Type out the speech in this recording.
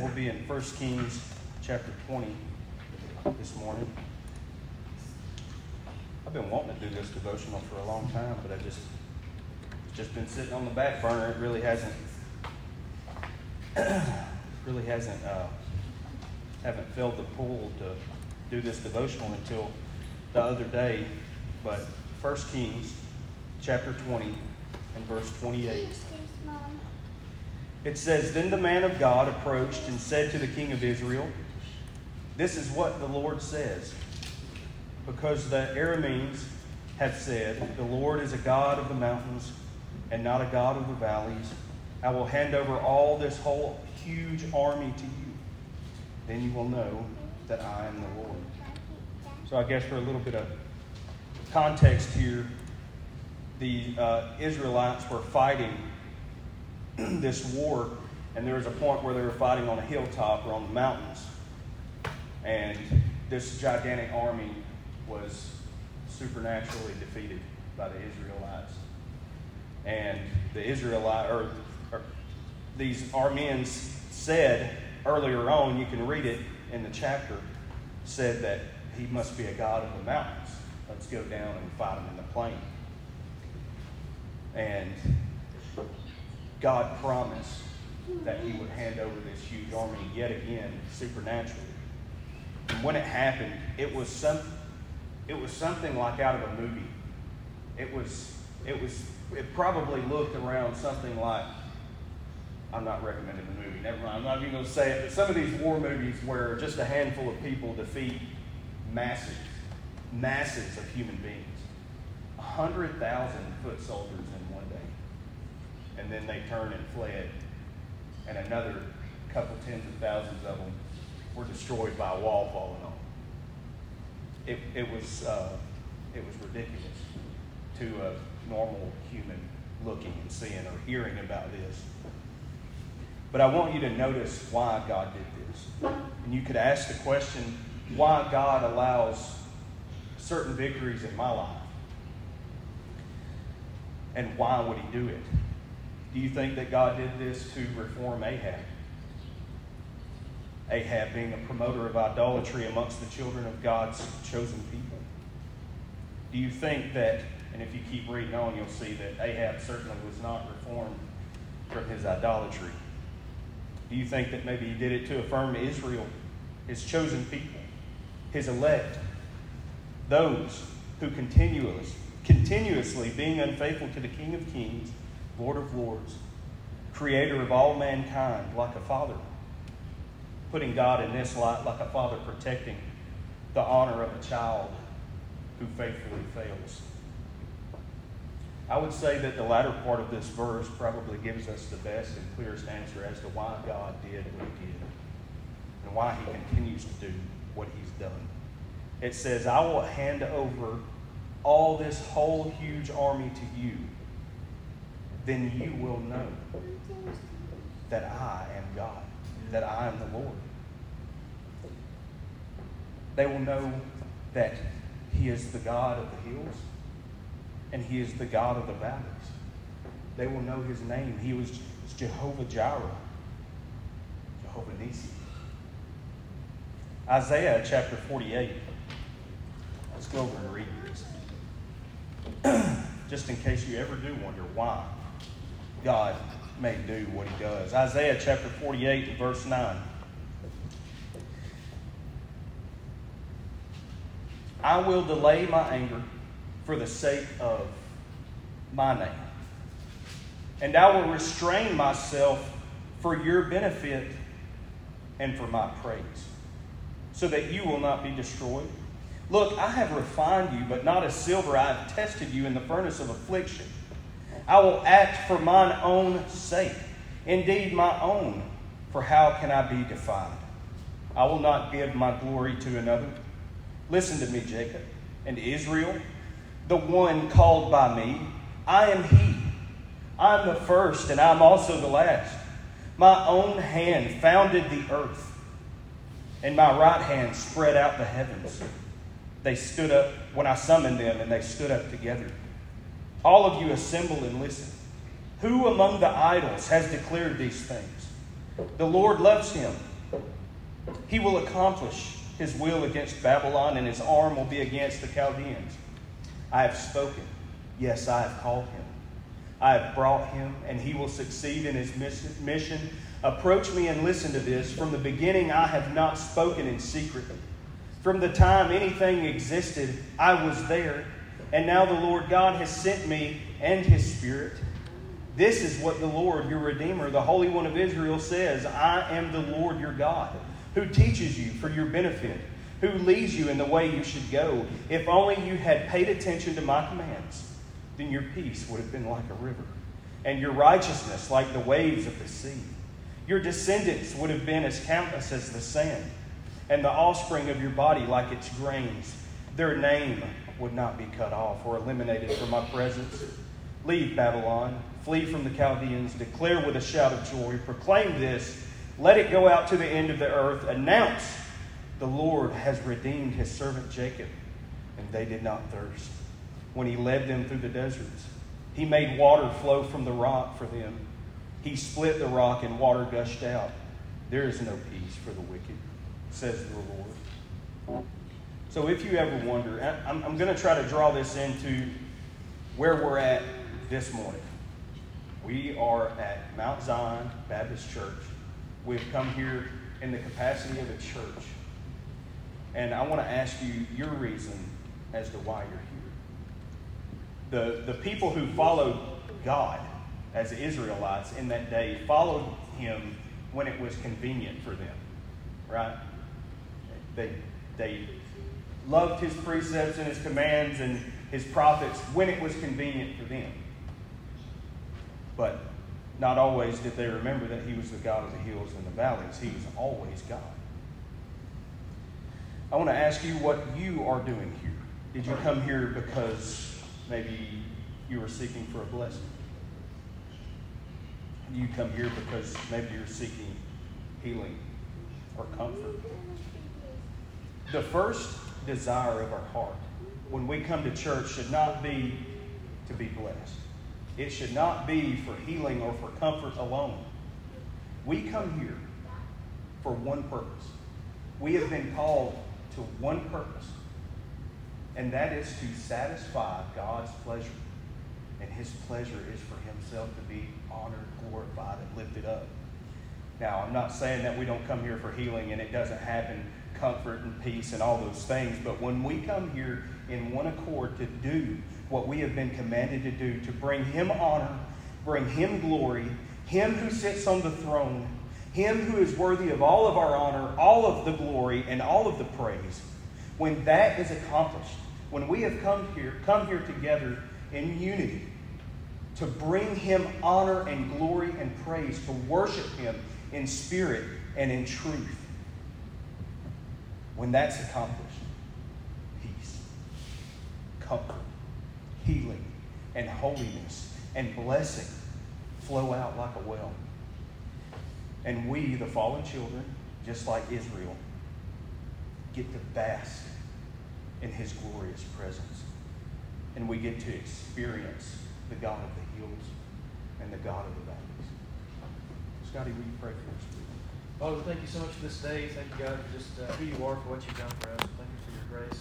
We'll be in 1 Kings chapter 20 this morning. I've been wanting to do this devotional for a long time, but I've just been sitting on the back burner. It really hasn't, haven't filled the pool to do this devotional until the other day. But 1 Kings chapter 20 and verse 28. It says, "Then the man of God approached and said to the king of Israel, 'This is what the Lord says, because the Arameans have said, the Lord is a God of the mountains and not a God of the valleys. I will hand over all this whole huge army to you. Then you will know that I am the Lord.'" So I guess for a little bit of context here, the Israelites were fighting this war, and there was a point where they were fighting on a hilltop or on the mountains, and this gigantic army was supernaturally defeated by the Israelites. And the Israelites, or these Arameans said earlier on, you can read it in the chapter, said that he must be a god of the mountains. Let's go down and fight him in the plain. And God promised that he would hand over this huge army yet again, supernaturally. And when it happened, it was something like out of a movie. It probably looked around something like, I'm not recommending the movie, never mind, I'm not even going to say it, but some of these war movies where just a handful of people defeat masses of human beings. 100,000 foot soldiers in one day. And then they turned and fled, and another couple tens of thousands of them were destroyed by a wall falling on them. It was ridiculous to a normal human looking and seeing or hearing about this. But I want you to notice why God did this. And you could ask the question, why God allows certain victories in my life? And why would he do it? Do you think that God did this to reform Ahab? Ahab being a promoter of idolatry amongst the children of God's chosen people. Do you think that, and if you keep reading on, you'll see that Ahab certainly was not reformed from his idolatry. Do you think that maybe he did it to affirm Israel, his chosen people, his elect, those who continuously being unfaithful to the King of Kings, Lord of Lords, creator of all mankind, like a father, putting God in this light like a father protecting the honor of a child who faithfully fails? I would say that the latter part of this verse probably gives us the best and clearest answer as to why God did what he did and why he continues to do what he's done. It says, "I will hand over all this whole huge army to you. Then you will know that I am God, that I am the Lord." They will know that he is the God of the hills and he is the God of the valleys. They will know his name. He was Jehovah Jireh, Jehovah Nissi. Isaiah chapter 48. Let's go over and read this, just in case you ever do wonder why God may do what he does. Isaiah chapter 48 and verse 9. "I will delay my anger for the sake of my name, and I will restrain myself for your benefit and for my praise, so that you will not be destroyed. Look, I have refined you, but not as silver. I have tested you in the furnace of affliction. I will act for mine own sake, indeed my own, for how can I be defied? I will not give my glory to another. Listen to me, Jacob, and Israel, the one called by me. I am he. I am the first, and I am also the last. My own hand founded the earth, and my right hand spread out the heavens. They stood up when I summoned them, and they stood up together. All of you assemble and listen. Who among the idols has declared these things? The Lord loves him. He will accomplish his will against Babylon, and his arm will be against the Chaldeans. I have spoken. Yes, I have called him. I have brought him, and he will succeed in his mission. Approach me and listen to this. From the beginning, I have not spoken in secret. From the time anything existed, I was there. And now the Lord God has sent me and his Spirit. This is what the Lord, your Redeemer, the Holy One of Israel, says. I am the Lord your God, who teaches you for your benefit, who leads you in the way you should go. If only you had paid attention to my commands, then your peace would have been like a river, and your righteousness like the waves of the sea. Your descendants would have been as countless as the sand, and the offspring of your body like its grains. Their name would not be cut off or eliminated from my presence. Leave Babylon, flee from the Chaldeans, declare with a shout of joy, proclaim this, let it go out to the end of the earth, announce the Lord has redeemed his servant Jacob, and they did not thirst. When he led them through the deserts, he made water flow from the rock for them. He split the rock and water gushed out. There is no peace for the wicked, says the Lord. So if you ever wonder, I'm going to try to draw this into where we're at this morning. We are at Mount Zion Baptist Church. We've come here in the capacity of a church. And I want to ask you your reason as to why you're here. The people who followed God as Israelites in that day followed him when it was convenient for them, right? They loved his precepts and his commands and his prophets when it was convenient for them. But not always did they remember that he was the God of the hills and the valleys. He was always God. I want to ask you what you are doing here. Did you come here because maybe you were seeking for a blessing? You come here because maybe you're seeking healing or comfort. The first desire of our heart when we come to church should not be to be blessed. It should not be for healing or for comfort alone. We come here for one purpose. We have been called to one purpose. And that is to satisfy God's pleasure. And his pleasure is for himself to be honored, glorified, and lifted up. Now, I'm not saying that we don't come here for healing and it doesn't happen, comfort and peace and all those things. But when we come here in one accord to do what we have been commanded to do, to bring him honor, bring him glory, him who sits on the throne, him who is worthy of all of our honor, all of the glory, and all of the praise, when that is accomplished, when we have come here together in unity to bring him honor and glory and praise, to worship him in spirit and in truth, when that's accomplished, peace, comfort, healing, and holiness and blessing flow out like a well. And we, the fallen children, just like Israel, get to bask in his glorious presence. And we get to experience the God of the hills and the God of the valleys. Scotty, will you pray for us, please? Father, thank you so much for this day. Thank you, God, for just who you are, for what you've done for us. Thank you for your grace.